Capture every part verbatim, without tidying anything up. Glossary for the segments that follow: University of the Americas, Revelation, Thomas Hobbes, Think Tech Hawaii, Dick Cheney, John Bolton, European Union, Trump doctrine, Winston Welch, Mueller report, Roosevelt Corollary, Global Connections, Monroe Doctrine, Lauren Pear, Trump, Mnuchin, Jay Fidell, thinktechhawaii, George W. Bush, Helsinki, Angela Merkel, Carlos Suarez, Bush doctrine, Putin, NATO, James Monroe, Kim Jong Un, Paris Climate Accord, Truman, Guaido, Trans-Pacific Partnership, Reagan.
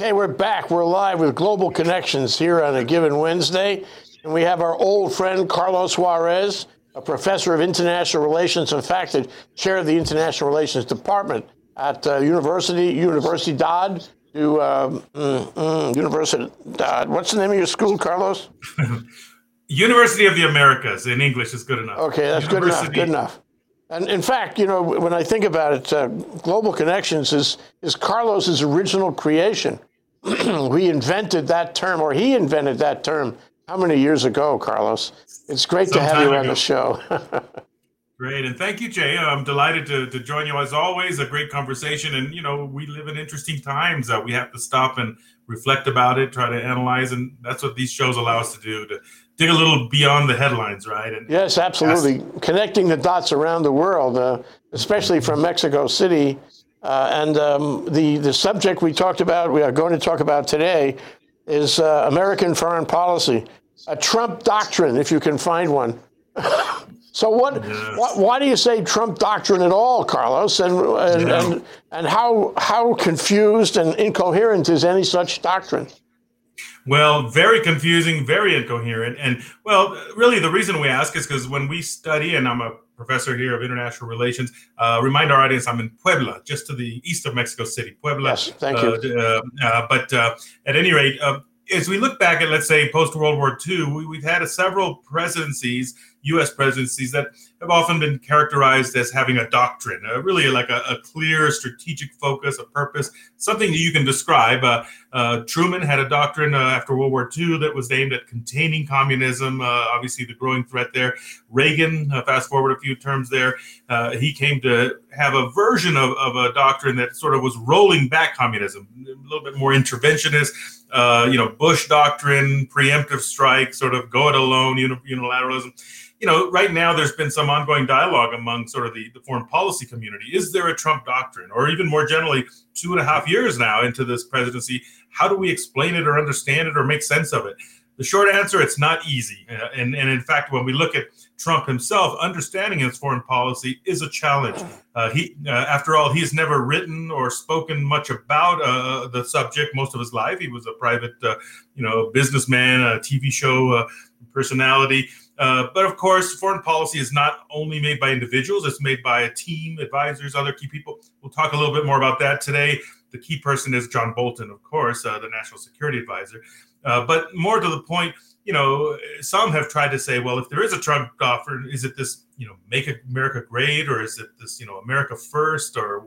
Okay, we're back. We're live with Global Connections here on a given Wednesday. And we have our old friend, Carlos Suarez, a professor of international relations, in fact, the chair of the international relations department at uh, University, Universidad, to, um, mm, mm, Universidad. What's the name of your school, Carlos? University of the Americas in English is good enough. Okay, that's University. good enough, good enough. And in fact, you know, when I think about it, uh, Global Connections is, is Carlos's original creation. We invented that term, or he invented that term, how many years ago, Carlos? It's great Some to have you ago. on the show. Great, and thank you, Jay. I'm delighted to, to join you as always. A great conversation, and you know, we live in interesting times that we have to stop and reflect about it, try to analyze, and that's what these shows allow us to do, to dig a little beyond the headlines, right? And yes, absolutely. Ask- Connecting the dots around the world, uh, especially from Mexico City, uh, and um, the, the subject we talked about, we are going to talk about today, is uh, American foreign policy, a Trump doctrine, if you can find one. So what? Yes. Wh- why do you say Trump doctrine at all, Carlos? And and, yeah. and and how how confused and incoherent is any such doctrine? Well, very confusing, very incoherent, and well, really the reason we ask is because when we study, and I'm a professor here of international relations, uh, remind our audience I'm in Puebla, just to the east of Mexico City, Puebla. Yes, thank you. Uh, uh, but uh, at any rate, uh, as we look back at, let's say, post-World War Two, we, we've had a, several presidencies, U S presidencies, that have often been characterized as having a doctrine, uh, really like a, a clear strategic focus, a purpose, something that you can describe. Uh, uh, Truman had a doctrine uh, after World War Two that was aimed at containing communism, uh, obviously the growing threat there. Reagan, uh, fast forward a few terms there, uh, he came to have a version of, of a doctrine that sort of was rolling back communism, a little bit more interventionist. Uh, you know, Bush doctrine, preemptive strike, sort of go it alone, unilateralism. You know, right now there's been some ongoing dialogue among sort of the, the foreign policy community. Is there a Trump doctrine? Or even more generally, two and a half years now into this presidency, how do we explain it or understand it or make sense of it? The short answer, it's not easy. Uh, and, and in fact, when we look at Trump himself, understanding his foreign policy is a challenge. Uh, he, uh, after all, he has never written or spoken much about uh, the subject most of his life. He was a private, uh, you know, businessman, a T V show uh, personality. Uh, but of course, foreign policy is not only made by individuals. It's made by a team, advisors, other key people. We'll talk a little bit more about that today. The key person is John Bolton, of course, uh, the national security advisor. Uh, but more to the point, you know, some have tried to say, well, if there is a Trump doctrine, is it this, you know, make America great, or is it this, you know, America first, or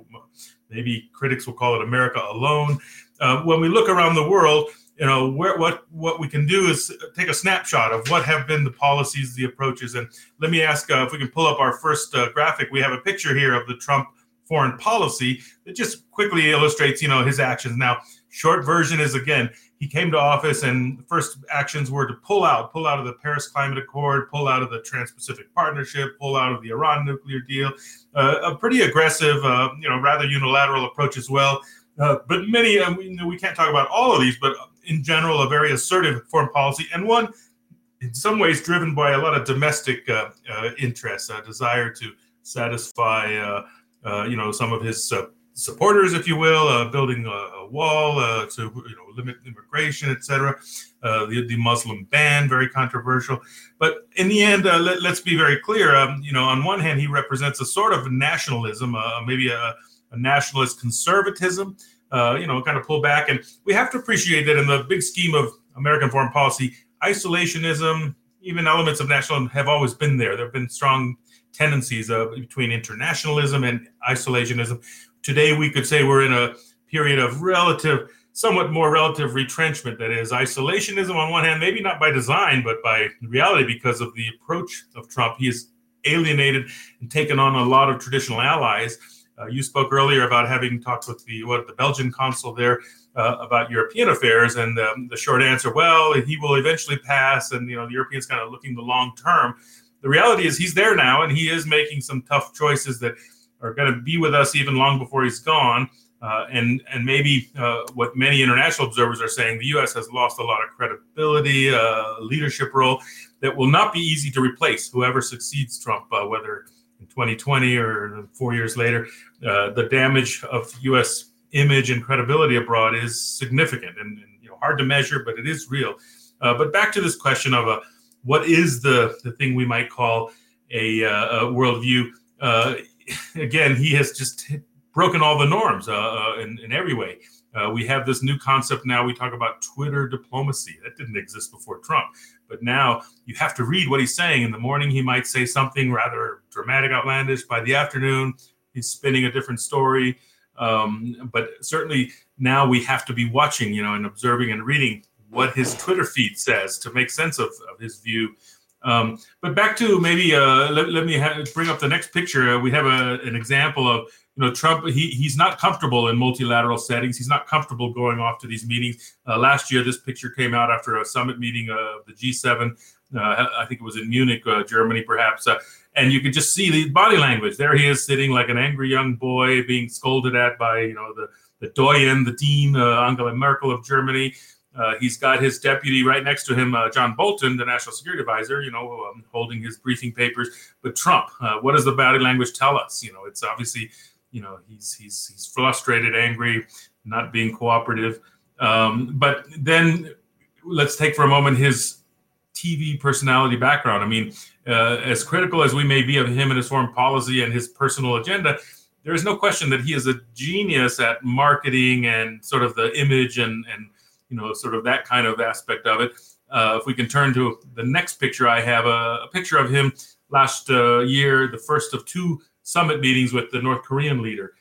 maybe critics will call it America alone. Uh, when we look around the world, you know, where, what what we can do is take a snapshot of what have been the policies, the approaches. And let me ask uh, if we can pull up our first uh, graphic. We have a picture here of the Trump foreign policy that just quickly illustrates, you know, his actions. Now, short version is, again, he came to office and the first actions were to pull out, pull out of the Paris Climate Accord, pull out of the Trans-Pacific Partnership, pull out of the Iran nuclear deal, uh, a pretty aggressive, uh, you know, rather unilateral approach as well. Uh, but many, uh, we, you know, we can't talk about all of these, but in general, a very assertive foreign policy, and one in some ways driven by a lot of domestic uh, uh, interests, a desire to satisfy, uh, uh, you know, some of his uh, supporters, if you will, uh, building a, a wall uh, to you know, limit immigration, et cetera. Uh, the, the Muslim ban, very controversial. But in the end, uh, let, let's be very clear. Um, you know, on one hand, he represents a sort of nationalism, uh, maybe a, a nationalist conservatism. Uh, you know, kind of pull back, and we have to appreciate that in the big scheme of American foreign policy, isolationism, even elements of nationalism, have always been there. There have been strong tendencies uh, between internationalism and isolationism. Today, we could say we're in a period of relative, somewhat more relative retrenchment. That is, isolationism on one hand, maybe not by design, but by reality because of the approach of Trump. He has alienated and taken on a lot of traditional allies. Uh, you spoke earlier about having talked with the what the Belgian consul there uh, about European affairs, and um, the short answer, well, he will eventually pass, and you know the Europeans kind of looking the long term. The reality is he's there now, and he is making some tough choices that are going to be with us even long before he's gone. Uh, and and maybe uh, what many international observers are saying, the U S has lost a lot of credibility, uh, leadership role that will not be easy to replace. Whoever succeeds Trump, uh, whether in twenty twenty or four years later, uh, the damage of U S image and credibility abroad is significant and, and you know, hard to measure, but it is real. Uh, but back to this question of a, what is the, the thing we might call a, uh, a worldview? Uh, again, he has just broken all the norms uh, uh, in, in every way. Uh, we have this new concept now. We talk about Twitter diplomacy. That didn't exist before Trump. But now you have to read what he's saying. In the morning, he might say something rather dramatic, outlandish. By the afternoon, he's spinning a different story. Um, but certainly now we have to be watching, you know, and observing and reading what his Twitter feed says to make sense of, of his view. Um, but back to maybe uh, let, let me ha- bring up the next picture. Uh, we have a, an example of, you know, Trump, he, he's not comfortable in multilateral settings. He's not comfortable going off to these meetings. Uh, last year, this picture came out after a summit meeting of the G seven. Uh, I think it was in Munich, uh, Germany, perhaps. Uh, and you could just see the body language. There he is sitting like an angry young boy being scolded at by, you know, the, the doyen, the dean, uh, Angela Merkel of Germany. Uh, he's got his deputy right next to him, uh, John Bolton, the national security advisor, you know, um, holding his briefing papers. But Trump, uh, what does the body language tell us? You know, it's obviously, you know, he's he's he's frustrated, angry, not being cooperative. Um, but then let's take for a moment his T V personality background. I mean, uh, as critical as we may be of him and his foreign policy and his personal agenda, there is no question that he is a genius at marketing and sort of the image and and you know, sort of that kind of aspect of it. Uh, if we can turn to the next picture, I have a, a picture of him last uh, year, the first of two summit meetings with the North Korean leader.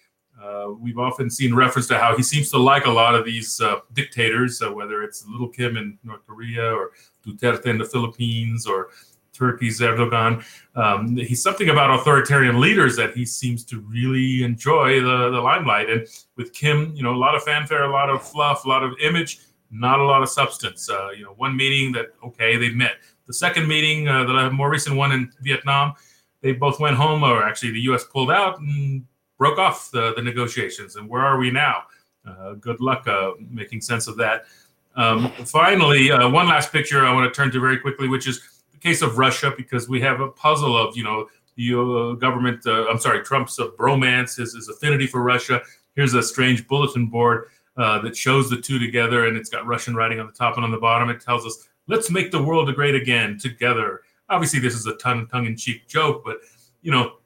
Uh, we've often seen reference to how he seems to like a lot of these uh, dictators, uh, whether it's Little Kim in North Korea or Duterte in the Philippines or Turkey's Erdogan. Um, he's something about authoritarian leaders that he seems to really enjoy the, the limelight. And with Kim, you know, a lot of fanfare, a lot of fluff, a lot of image, not a lot of substance. Uh, you know, one meeting that, okay, they met. The second meeting, uh, the more recent one in Vietnam, they both went home, or actually the U S pulled out and broke off the, the negotiations. And where are we now? Uh, good luck uh, making sense of that. Um, finally, uh, one last picture I want to turn to very quickly, which is the case of Russia, because we have a puzzle of, you know, the uh, government, uh, I'm sorry, Trump's uh, bromance, his, his affinity for Russia. Here's a strange bulletin board Uh, that shows the two together, and it's got Russian writing on the top and on the bottom. It tells us, let's make the world great again together. Obviously, this is a tongue, tongue-in-cheek joke, but, you know,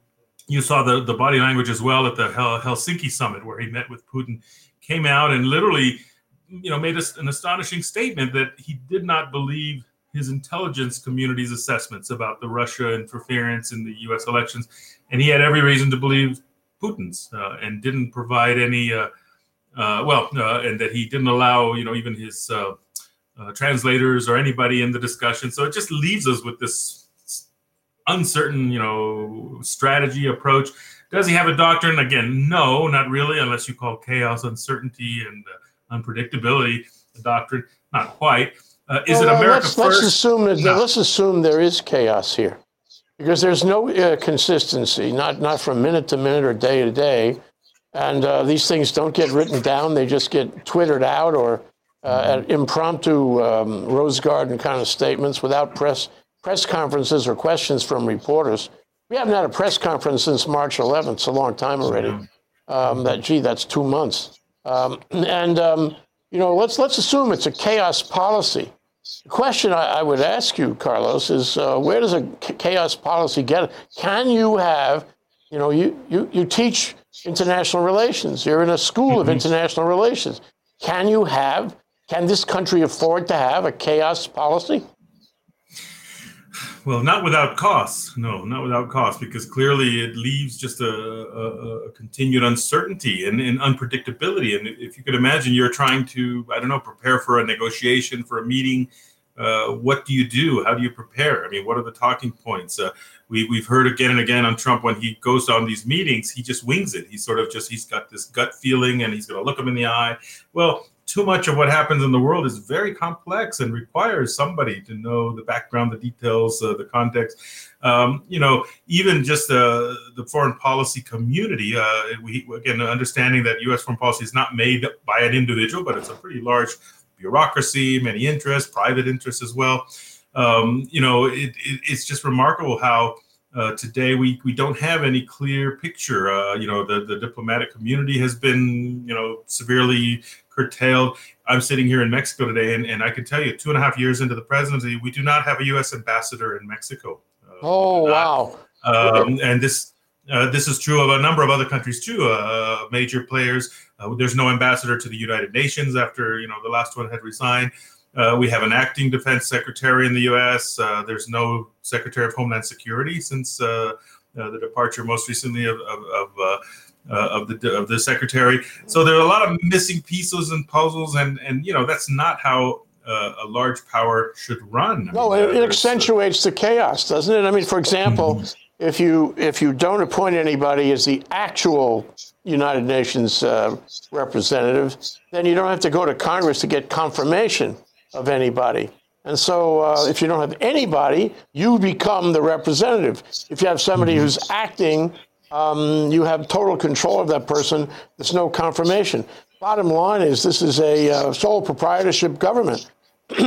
you saw the, the body language as well at the Hel- Helsinki summit where he met with Putin, came out and literally, you know, made us an astonishing statement that he did not believe his intelligence community's assessments about the Russia interference in the U S elections. And he had every reason to believe Putin's uh, and didn't provide any... Uh, Uh, well, uh, and that he didn't allow, you know, even his uh, uh, translators or anybody in the discussion. So it just leaves us with this uncertain, you know, strategy approach. Does he have a doctrine? Again, no, not really, unless you call chaos, uncertainty, and uh, unpredictability a doctrine. Not quite. Uh, is well, it America let's, first? Let's assume that no. Let's assume there is chaos here, because there's no uh, consistency, not not from minute to minute or day to day. And uh, these things don't get written down. They just get Twittered out or uh, at impromptu um, Rose Garden kind of statements without press press conferences or questions from reporters. We haven't had a press conference since March eleventh. It's a long time already. Um, that gee, that's two months. Um, and, um, you know, let's let's assume it's a chaos policy. The question I, I would ask you, Carlos, is uh, where does a chaos policy get it? Can you have, you know, you, you, you teach international relations. You're in a school mm-hmm. of international relations. Can you have, can this country afford to have a chaos policy? Well, not without costs. No, not without costs, because clearly it leaves just a, a, a continued uncertainty and, and unpredictability. And if you could imagine, you're trying to, I don't know, prepare for a negotiation, for a meeting. Uh, what do you do? How do you prepare? I mean, what are the talking points? Uh, we, we've heard again and again on Trump, when he goes on these meetings, he just wings it. He sort of just, he's got this gut feeling and he's going to look him in the eye. Well, too much of what happens in the world is very complex and requires somebody to know the background, the details, uh, the context. Um, you know, even just uh, the foreign policy community, uh, we again, understanding that U S foreign policy is not made by an individual, but it's a pretty large bureaucracy, many interests, private interests as well. Um, you know, it, it, it's just remarkable how Uh, today, we, we don't have any clear picture. Uh, you know, the, the diplomatic community has been, you know, severely curtailed. I'm sitting here in Mexico today, and, and I can tell you, two and a half years into the presidency, we do not have a U S ambassador in Mexico. Uh, oh, wow. Um, and this uh, this is true of a number of other countries, too, uh, major players. Uh, there's no ambassador to the United Nations after, you know, the last one had resigned. Uh, we have an acting defense secretary in the U S. Uh, there's no secretary of Homeland Security since uh, uh, the departure most recently of of of, uh, uh, of the of the secretary. So there are a lot of missing pieces and puzzles, and and you know that's not how uh, a large power should run. No, I mean, it, it accentuates the chaos, doesn't it? I mean, for example, if you if you don't appoint anybody as the actual United Nations uh, representative, then you don't have to go to Congress to get confirmation of anybody. And so uh, if you don't have anybody, you become the representative. If you have somebody mm-hmm. who's acting, um, you have total control of that person. There's no confirmation. Bottom line is this is a uh, sole proprietorship government.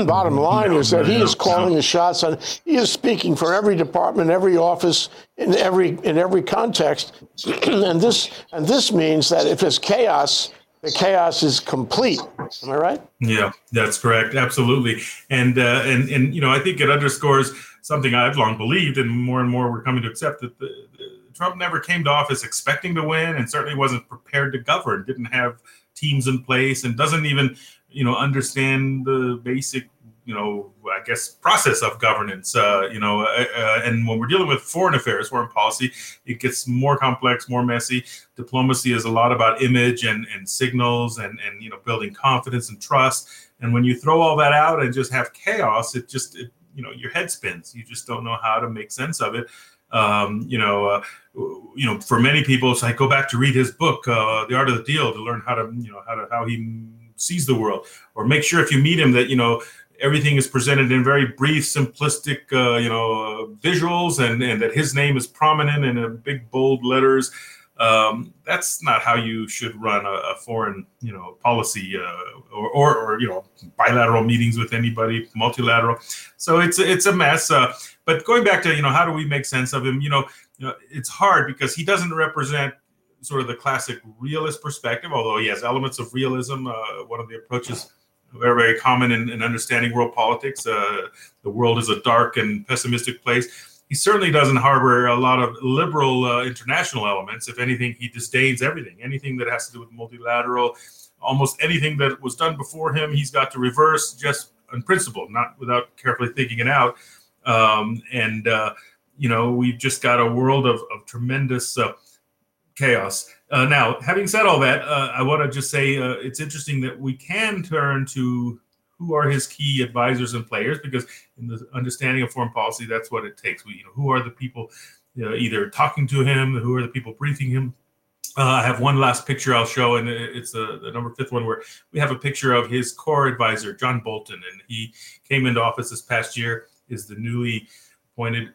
Bottom line no, is that no, he no, is calling no. the shots on, he is speaking for every department, every office, in every in every context. and this and this means that if there's chaos, the chaos is complete. Am I right? Yeah, that's correct. Absolutely. And, uh, and, and, you know, I think it underscores something I've long believed, and more and more we're coming to accept, that the, the, Trump never came to office expecting to win, and certainly wasn't prepared to govern, didn't have teams in place, and doesn't even, you know, understand the basic, you know, I guess, process of governance, uh, you know, uh, uh, and when we're dealing with foreign affairs, foreign policy, it gets more complex, more messy. Diplomacy is a lot about image and, and signals and, and, you know, building confidence and trust. And when you throw all that out and just have chaos, it just, it, you know, your head spins. You just don't know how to make sense of it. Um, you know, uh, you know, for many people, it's like, go back to read his book, uh, The Art of the Deal, to learn how to, you know, how to, how he sees the world, or make sure if you meet him that, you know, everything is presented in very brief, simplistic, uh, you know, uh, visuals, and, and that his name is prominent and in big, bold letters. Um, that's not how you should run a, a foreign, you know, policy uh, or, or, or, you know, bilateral meetings with anybody, multilateral. So it's it's a mess. Uh, but going back to, you know, how do we make sense of him? You know, you know, it's hard because he doesn't represent sort of the classic realist perspective, although he has elements of realism. Uh, one of the approaches very, very common in, in understanding world politics. Uh, the world is a dark and pessimistic place. He certainly doesn't harbor a lot of liberal uh, international elements. If anything, he disdains everything, anything that has to do with multilateral. Almost anything that was done before him, he's got to reverse just on principle, not without carefully thinking it out. Um, and, uh, you know, we've just got a world of, of tremendous uh, chaos. Uh, now, having said all that, uh, I want to just say uh, it's interesting that we can turn to who are his key advisors and players, because in the understanding of foreign policy, that's what it takes. We, you know, who are the people uh, either talking to him, who are the people briefing him? Uh, I have one last picture I'll show, and it's uh, the number fifth one, where we have a picture of his core advisor, John Bolton, and he came into office this past year, is the newly appointed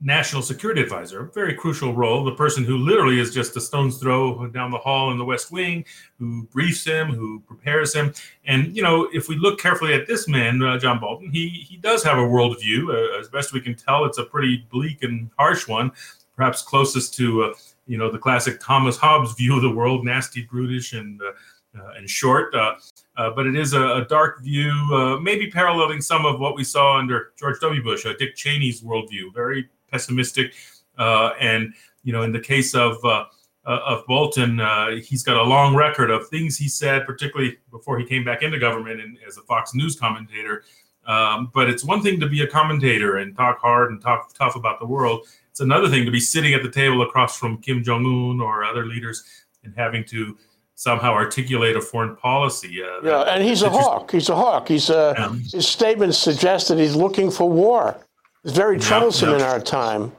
National Security Advisor, a very crucial role, the person who literally is just a stone's throw down the hall in the West Wing, who briefs him, who prepares him. And, you know, if we look carefully at this man, uh, John Bolton, he he does have a worldview. Uh, as best we can tell, it's a pretty bleak and harsh one, perhaps closest to, uh, you know, the classic Thomas Hobbes view of the world, nasty, brutish, and uh, uh, and short. Uh, uh, but it is a, a dark view, uh, maybe paralleling some of what we saw under George W. Bush, uh, Dick Cheney's worldview, very pessimistic, uh, and you know, in the case of uh, of Bolton, uh, he's got a long record of things he said, particularly before he came back into government and as a Fox News commentator. Um, but it's one thing to be a commentator and talk hard and talk tough about the world. It's another thing to be sitting at the table across from Kim Jong Un or other leaders and having to somehow articulate a foreign policy. Uh, yeah, and he's a hawk. He's a hawk. He's a, yeah. His statements suggest that he's looking for war. It's very troublesome yep, yep. in our time.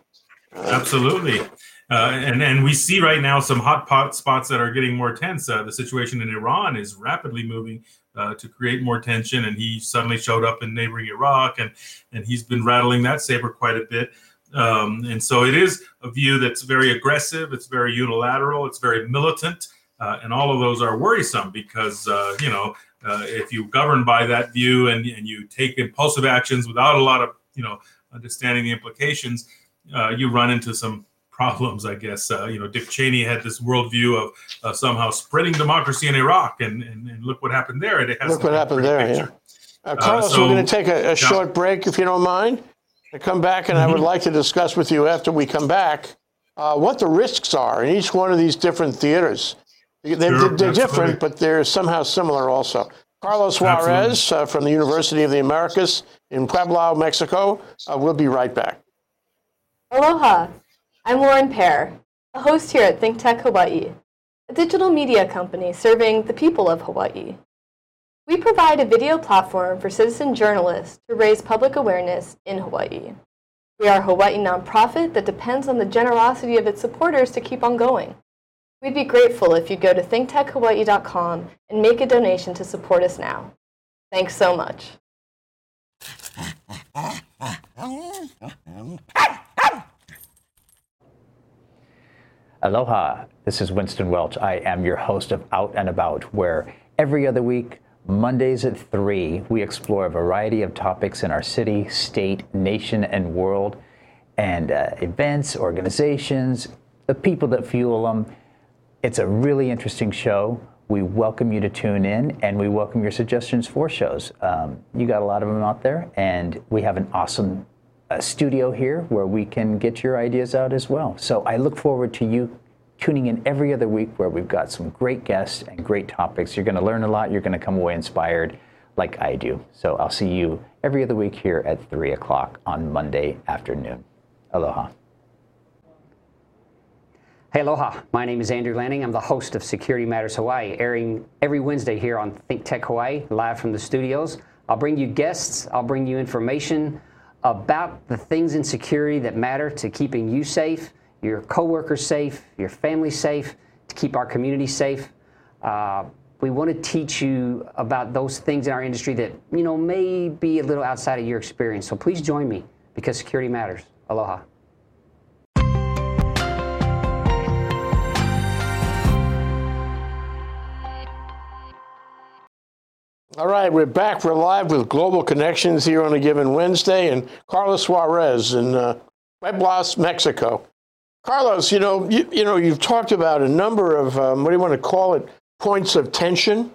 Uh, Absolutely. Uh, and, and we see right now some hot pot spots that are getting more tense. Uh, the situation in Iran is rapidly moving uh, to create more tension, and he suddenly showed up in neighboring Iraq, and, and he's been rattling that saber quite a bit. Um, and so it is a view that's very aggressive, it's very unilateral, it's very militant, uh, and all of those are worrisome because, uh, you know, uh, if you govern by that view and, and you take impulsive actions without a lot of, you know, understanding the implications, uh, you run into some problems, I guess. Uh, you know, Dick Cheney had this worldview of uh, somehow spreading democracy in Iraq, and, and, and look what happened there. It has look what happened there, picture. yeah. Uh, Carlos, uh, so, we're going to take a, a yeah. short break, if you don't mind, to come back, and mm-hmm. I would like to discuss with you after we come back uh, what the risks are in each one of these different theaters. They, sure, they're they're different, but they're somehow similar also. Carlos Suarez uh, from the University of the Americas in Puebla, Mexico. Uh, we'll be right back. Aloha. I'm Lauren Pear, a host here at Think Tech Hawaii, a digital media company serving the people of Hawaii. We provide a video platform for citizen journalists to raise public awareness in Hawaii. We are a Hawaii nonprofit that depends on the generosity of its supporters to keep on going. We'd be grateful if you'd go to think tech hawaii dot com and make a donation to support us now. Thanks so much. Aloha, this is Winston Welch. I am your host of Out and About, where every other week, Mondays at three, we explore a variety of topics in our city, state, nation, and world, and uh, events, organizations, the people that fuel them. It's a really interesting show. We welcome you to tune in, and we welcome your suggestions for shows. Um, you got a lot of them out there, and we have an awesome uh, studio here where we can get your ideas out as well. So I look forward to you tuning in every other week, where we've got some great guests and great topics. You're going to learn a lot. You're going to come away inspired like I do. So I'll see you every other week here at three o'clock on Monday afternoon. Aloha. Hey, aloha. My name is Andrew Lanning. I'm the host of Security Matters Hawaii, airing every Wednesday here on Think Tech Hawaii, live from the studios. I'll bring you guests. I'll bring you information about the things in security that matter to keeping you safe, your coworkers safe, your family safe, to keep our community safe. Uh, we want to teach you about those things in our industry that, you know, may be a little outside of your experience. So please join me, because security matters. Aloha. All right, we're back. We're live with Global Connections here on a given Wednesday, and Carlos Suarez in uh, Puebla, Mexico. Carlos, you know, you, you know, you've talked about a number of, um, what do you want to call it, points of tension.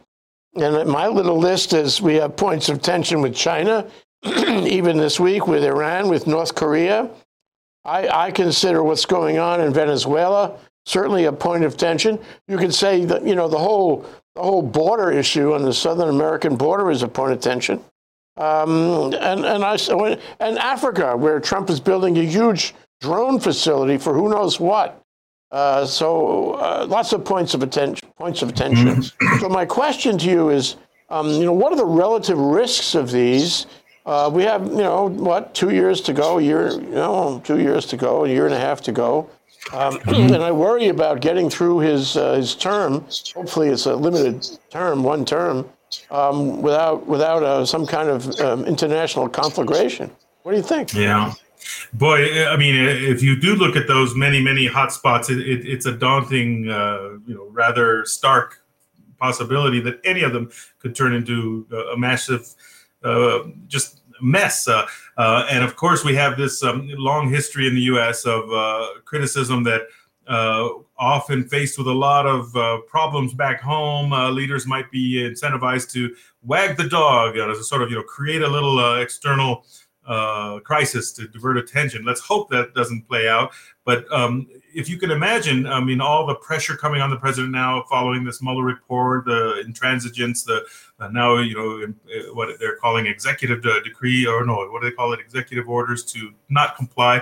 And my little list is we have points of tension with China, even this week, with Iran, with North Korea. I, I consider what's going on in Venezuela certainly a point of tension. You could say that, you know, the whole the whole border issue on the southern American border is a point of tension. Um, and and I and Africa, where Trump is building a huge drone facility for who knows what. Uh, so uh, lots of points of attention. Points of attention. So my question to you is, um, you know, what are the relative risks of these? Uh, we have, you know, what two years to go, a year, you know, two years to go, a year and a half to go. Um, and I worry about getting through his uh, his term. Hopefully, it's a limited term, one term, um, without without uh, some kind of um, international conflagration. What do you think? Yeah, boy. I mean, if you do look at those many many hot spots, it, it, it's a daunting, uh, you know, rather stark possibility that any of them could turn into a massive, uh, just. mess. Uh, uh, and of course, we have this um, long history in the U S of uh, criticism that uh, often faced with a lot of uh, problems back home, uh, leaders might be incentivized to wag the dog, you know, to sort of, you know, create a little uh, external uh, crisis to divert attention. Let's hope that doesn't play out. But um, if you can imagine, I mean, all the pressure coming on the president now following this Mueller report, the intransigence, the uh, now, you know, what they're calling executive uh, decree or no, what do they call it? Executive orders to not comply.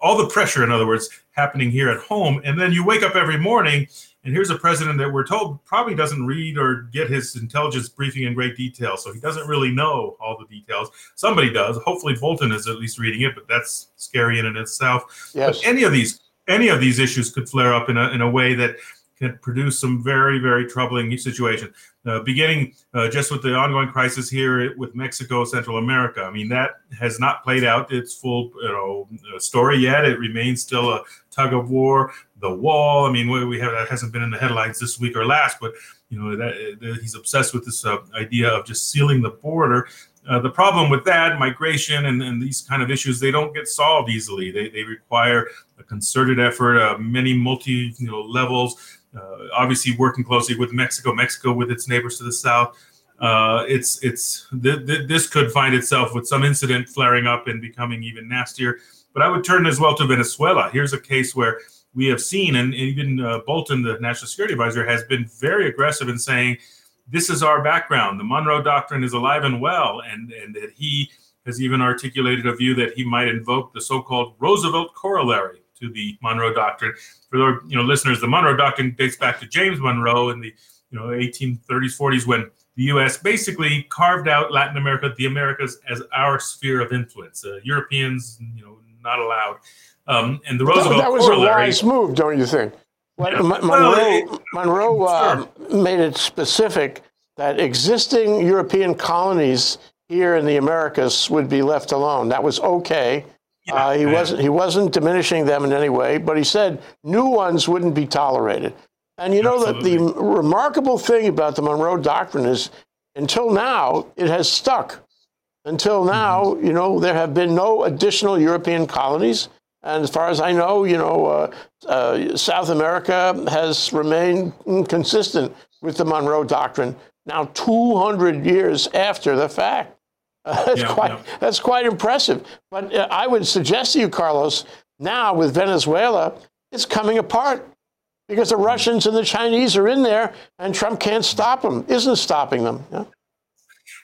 All the pressure, in other words, happening here at home. And then you wake up every morning and here's a president that we're told probably doesn't read or get his intelligence briefing in great detail. So he doesn't really know all the details. Somebody does. Hopefully Bolton is at least reading it, but that's scary in and of itself. Yes. But any of these Any of these issues could flare up in a in a way that can produce some very, very troubling situation. Uh, beginning uh, just with the ongoing crisis here with Mexico, Central America. I mean, that has not played out its full, you know, story yet. It remains still a tug of war. The wall. I mean, we have that hasn't been in the headlines this week or last, but you know that, that he's obsessed with this uh, idea of just sealing the border. Uh, the problem with that, migration and, and these kind of issues, they don't get solved easily. They they require a concerted effort, uh, many multi you know, levels, uh, obviously working closely with Mexico, Mexico with its neighbors to the south. Uh, it's it's th- th- this could find itself with some incident flaring up and becoming even nastier. But I would turn as well to Venezuela. Here's a case where we have seen, and, and even uh, Bolton, the National Security Advisor, has been very aggressive in saying, this is our background. The Monroe Doctrine is alive and well, and, and that he has even articulated a view that he might invoke the so-called Roosevelt Corollary to the Monroe Doctrine. For the, you know, listeners, the Monroe Doctrine dates back to James Monroe in the you know eighteen thirties, forties, when the U S basically carved out Latin America, the Americas, as our sphere of influence. Uh, Europeans, you know, not allowed. Um, and the Roosevelt that was Corollary, a wise move, don't you think? Well, yeah. Monroe, well, it, Monroe uh, made it specific that existing European colonies here in the Americas would be left alone. That was okay. Yeah, uh, he man. wasn't he wasn't diminishing them in any way, but he said new ones wouldn't be tolerated. And you know that the remarkable thing about the Monroe Doctrine is, until now, it has stuck. Until now, mm-hmm. you know, there have been no additional European colonies. And as far as I know, you know, uh, uh, South America has remained consistent with the Monroe Doctrine now two hundred years after the fact. Uh, that's, yeah, quite, yeah. that's quite impressive. But uh, I would suggest to you, Carlos, now with Venezuela, it's coming apart because the Russians and the Chinese are in there and Trump can't stop them, isn't stopping them. Yeah?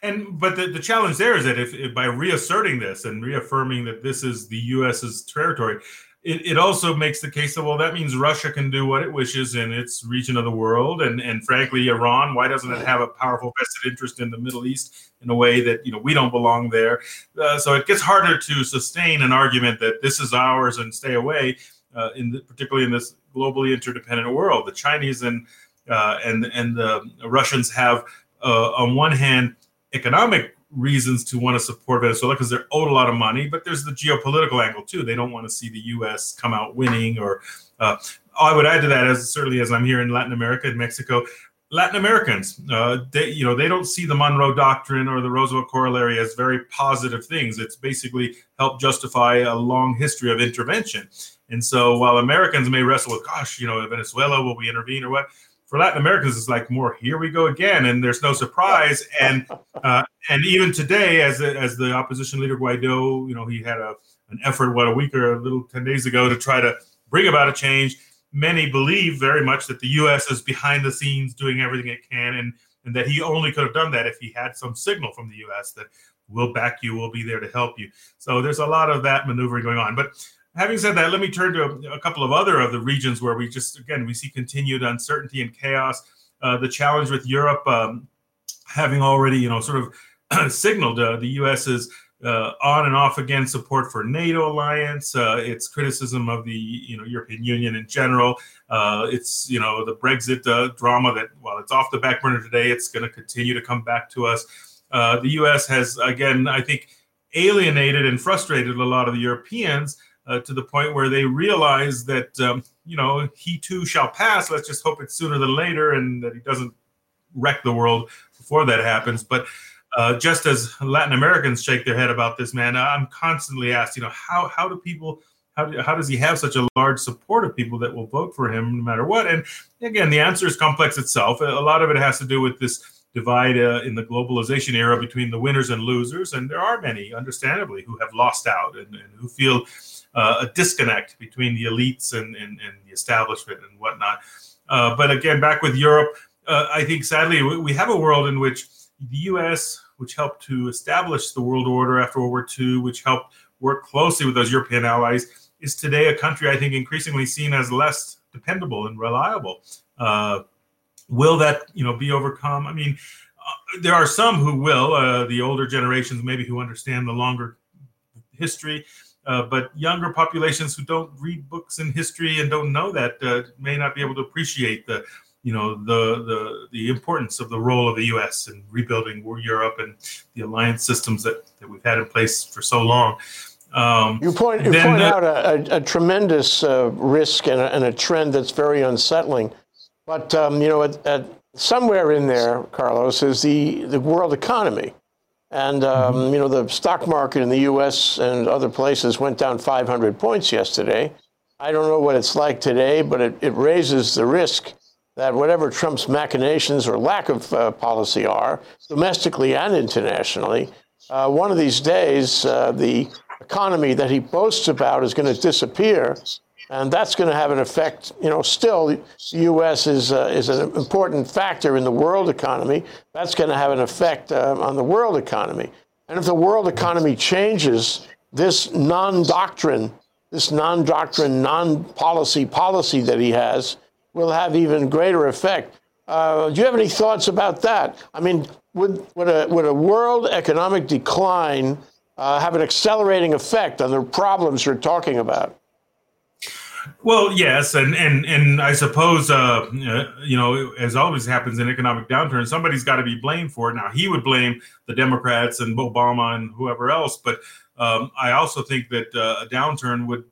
And but the, the challenge there is that if, if by reasserting this and reaffirming that this is the U S's territory, it, it also makes the case that, well, that means Russia can do what it wishes in its region of the world. And, and frankly, Iran, why doesn't it have a powerful vested interest in the Middle East in a way that, you know, we don't belong there? Uh, so it gets harder to sustain an argument that this is ours and stay away, uh, in the, particularly in this globally interdependent world. The Chinese and uh, and, and the Russians have, uh, on one hand, economic reasons to want to support Venezuela because they're owed a lot of money, but there's the geopolitical angle too. They don't want to see the U S come out winning. Or uh, I would add to that, as certainly as I'm here in Latin America and Mexico, Latin Americans, uh, they you know they don't see the Monroe Doctrine or the Roosevelt Corollary as very positive things. It's basically helped justify a long history of intervention. And so while Americans may wrestle with, gosh, you know, Venezuela, will we intervene or what? For Latin Americans, it's like more, here we go again, and there's no surprise. And uh, and even today, as the, as the opposition leader Guaido, you know, he had a an effort what a week or a little ten days ago to try to bring about a change. Many believe very much that the U S is behind the scenes doing everything it can, and and that he only could have done that if he had some signal from the U S that we'll back you, we'll be there to help you. So there's a lot of that maneuvering going on, but. Having said that, let me turn to a, a couple of other of the regions where we just, again, we see continued uncertainty and chaos. Uh, the challenge with Europe, um, having already, you know, sort of signaled uh, the U S's uh, on and off again support for NATO alliance, uh, its criticism of the, you know, European Union in general. Uh, it's, you know, the Brexit uh, drama that, while it's off the back burner today, it's going to continue to come back to us. Uh, the U S has, again, I think, alienated and frustrated a lot of the Europeans. Uh, to the point where they realize that, um, you know, he too shall pass. Let's just hope it's sooner than later and that he doesn't wreck the world before that happens. But uh, just as Latin Americans shake their head about this man, I'm constantly asked, you know, how how do people, how, do, how does he have such a large support of people that will vote for him no matter what? And again, the answer is complex itself. A lot of it has to do with this divide uh, in the globalization era between the winners and losers. And there are many, understandably, who have lost out and, and who feel Uh, a disconnect between the elites and, and, and the establishment and whatnot. Uh, but again, back with Europe, uh, I think sadly we, we have a world in which the U S, which helped to establish the world order after World War Two, which helped work closely with those European allies, is today a country I think increasingly seen as less dependable and reliable. Uh, will that, you know, be overcome? I mean, uh, there are some who will, uh, the older generations maybe who understand the longer history. Uh, but younger populations who don't read books in history and don't know that uh, may not be able to appreciate the, you know, the the the importance of the role of the U S in rebuilding Europe and the alliance systems that, that we've had in place for so long. Um, you point, you point the, out a, a, a tremendous uh, risk and a, and a trend that's very unsettling. But um, you know, at, at somewhere in there, Carlos, is the, the world economy. And, um, mm-hmm. you know, the stock market in the U S and other places went down five hundred points yesterday. I don't know what it's like today, but it, it raises the risk that whatever Trump's machinations or lack of uh, policy are, domestically and internationally, uh, one of these days, uh, the economy that he boasts about is going to disappear. And that's going to have an effect. You know, still, the U S is uh, is an important factor in the world economy. That's going to have an effect uh, on the world economy. And if the world economy changes, this non-doctrine, this non-doctrine, non-policy policy that he has will have even greater effect. Uh, do you have any thoughts about that? I mean, would would a would a world economic decline uh, have an accelerating effect on the problems you're talking about? Well, yes, and and and I suppose uh, you know, as always happens in economic downturn, somebody's got to be blamed for it. Now, he would blame the Democrats and Obama and whoever else, but um, I also think that uh, a downturn would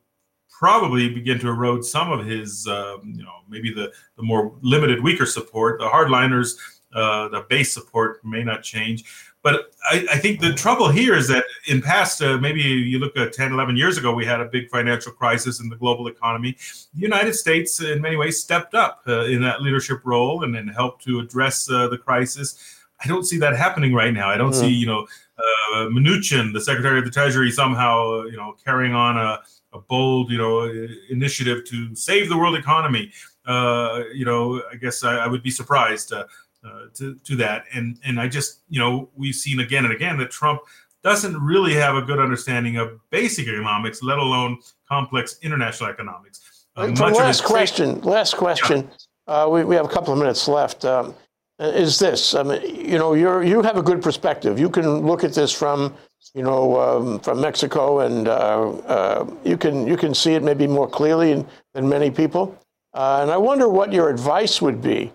probably begin to erode some of his, uh, you know, maybe the the more limited, weaker support. The hardliners, uh, the base support may not change. But I, I think the trouble here is that in past, uh, maybe you look at ten, eleven years ago, we had a big financial crisis in the global economy. The United States, in many ways, stepped up uh, in that leadership role and, and helped to address uh, the crisis. I don't see that happening right now. I don't yeah. see, you know, uh, Mnuchin, the Secretary of the Treasury, somehow, you know, carrying on a, a bold, you know, initiative to save the world economy. Uh, you know, I guess I, I would be surprised. Uh, Uh, to, to that. And and I just, you know, we've seen again and again that Trump doesn't really have a good understanding of basic economics, let alone complex international economics. Uh, much last, of question, last question, last yeah. uh, question. We, we have a couple of minutes left. Um, is this, I mean, you know, you're, you have a good perspective. You can look at this from, you know, um, from Mexico and uh, uh, you can you can see it maybe more clearly than many people. Uh, and I wonder what your advice would be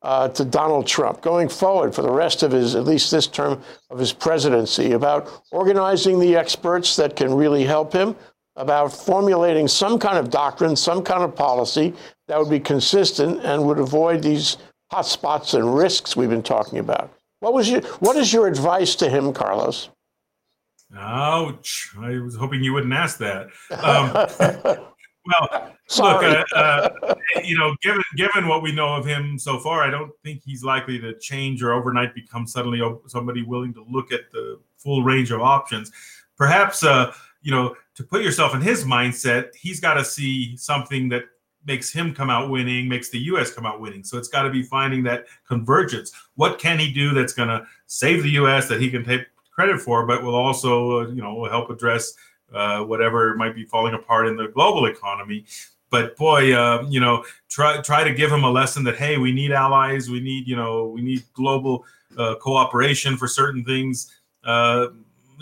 Uh, to Donald Trump going forward for the rest of his, at least this term of his presidency, about organizing the experts that can really help him, about formulating some kind of doctrine, some kind of policy that would be consistent and would avoid these hot spots and risks we've been talking about. What was your, what is your advice to him, Carlos? Ouch. I was hoping you wouldn't ask that. Um, Well, Sorry. look, uh, uh, you know, given given what we know of him so far, I don't think he's likely to change or overnight become suddenly somebody willing to look at the full range of options. Perhaps, uh, you know, to put yourself in his mindset, he's got to see something that makes him come out winning, makes the U S come out winning. So it's got to be finding that convergence. What can he do that's going to save the U S that he can take credit for, but will also, uh, you know, help address Uh, whatever might be falling apart in the global economy. But boy, uh, you know, try try to give him a lesson that, hey, we need allies, we need, you know, we need global uh, cooperation for certain things. Uh,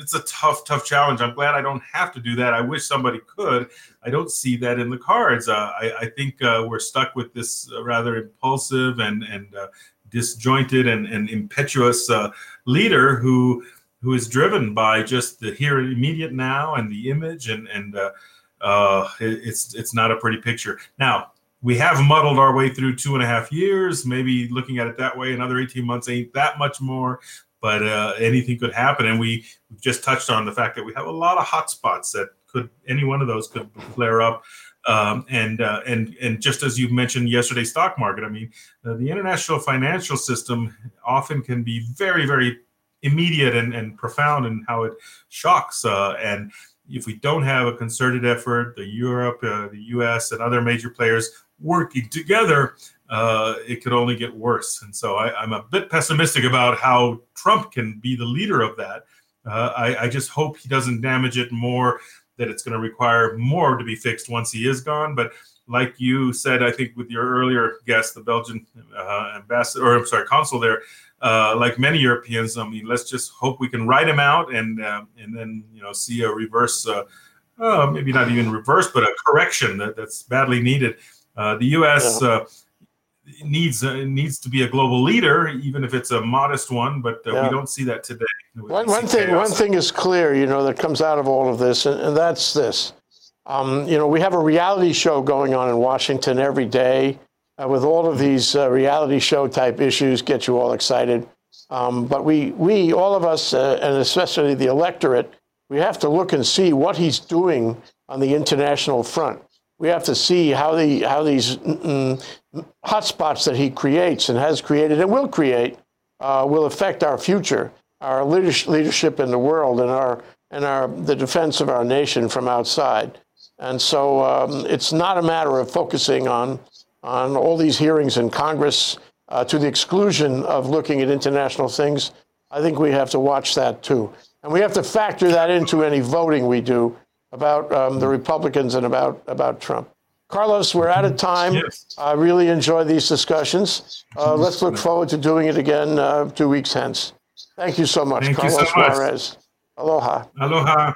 it's a tough, tough challenge. I'm glad I don't have to do that. I wish somebody could. I don't see that in the cards. Uh, I, I think uh, we're stuck with this uh, rather impulsive and, and uh, disjointed and, and impetuous uh, leader who who is driven by just the here and immediate now and the image, and and uh, uh, it's it's not a pretty picture. Now, we have muddled our way through two and a half years. Maybe looking at it that way, another eighteen months ain't that much more, but uh, anything could happen. And we we've just touched on the fact that we have a lot of hot spots that could, any one of those could flare up. Um, and uh, and and just as you mentioned yesterday's stock market, I mean, uh, the international financial system often can be very, very immediate and, and profound in how it shocks. Uh, and if we don't have a concerted effort, the Europe, uh, the U S, and other major players working together, uh, it could only get worse. And so I, I'm a bit pessimistic about how Trump can be the leader of that. Uh, I, I just hope he doesn't damage it more, that it's going to require more to be fixed once he is gone. But like you said, I think with your earlier guest, the Belgian uh, ambassador, or I'm sorry, consul there, Uh, like many Europeans, I mean, let's just hope we can write him out and uh, and then, you know, see a reverse, uh, uh, maybe not even reverse, but a correction that, that's badly needed. Uh, the U S Uh, needs uh, needs to be a global leader, even if it's a modest one, but uh, yeah. we don't see that today. One, one thing, one thing is clear, you know, that comes out of all of this, and, and that's this. Um, you know, we have a reality show going on in Washington every day. Uh, with all of these uh, reality show type issues, get you all excited. Um, but we, we, all of us, uh, and especially the electorate, we have to look and see what he's doing on the international front. We have to see how the how these mm, hotspots that he creates and has created and will create uh, will affect our future, our leadership in the world, and our and our the defense of our nation from outside. And so um, it's not a matter of focusing on on all these hearings in Congress uh, to the exclusion of looking at international things. I think we have to watch that too, and we have to factor that into any voting we do about um, the Republicans and about, about Trump. Carlos, we're out of time. Yes. I really enjoy these discussions. Uh, let's look forward to doing it again uh, two weeks hence. Thank you so much, Thank Carlos you so much. Suarez. Aloha. Aloha.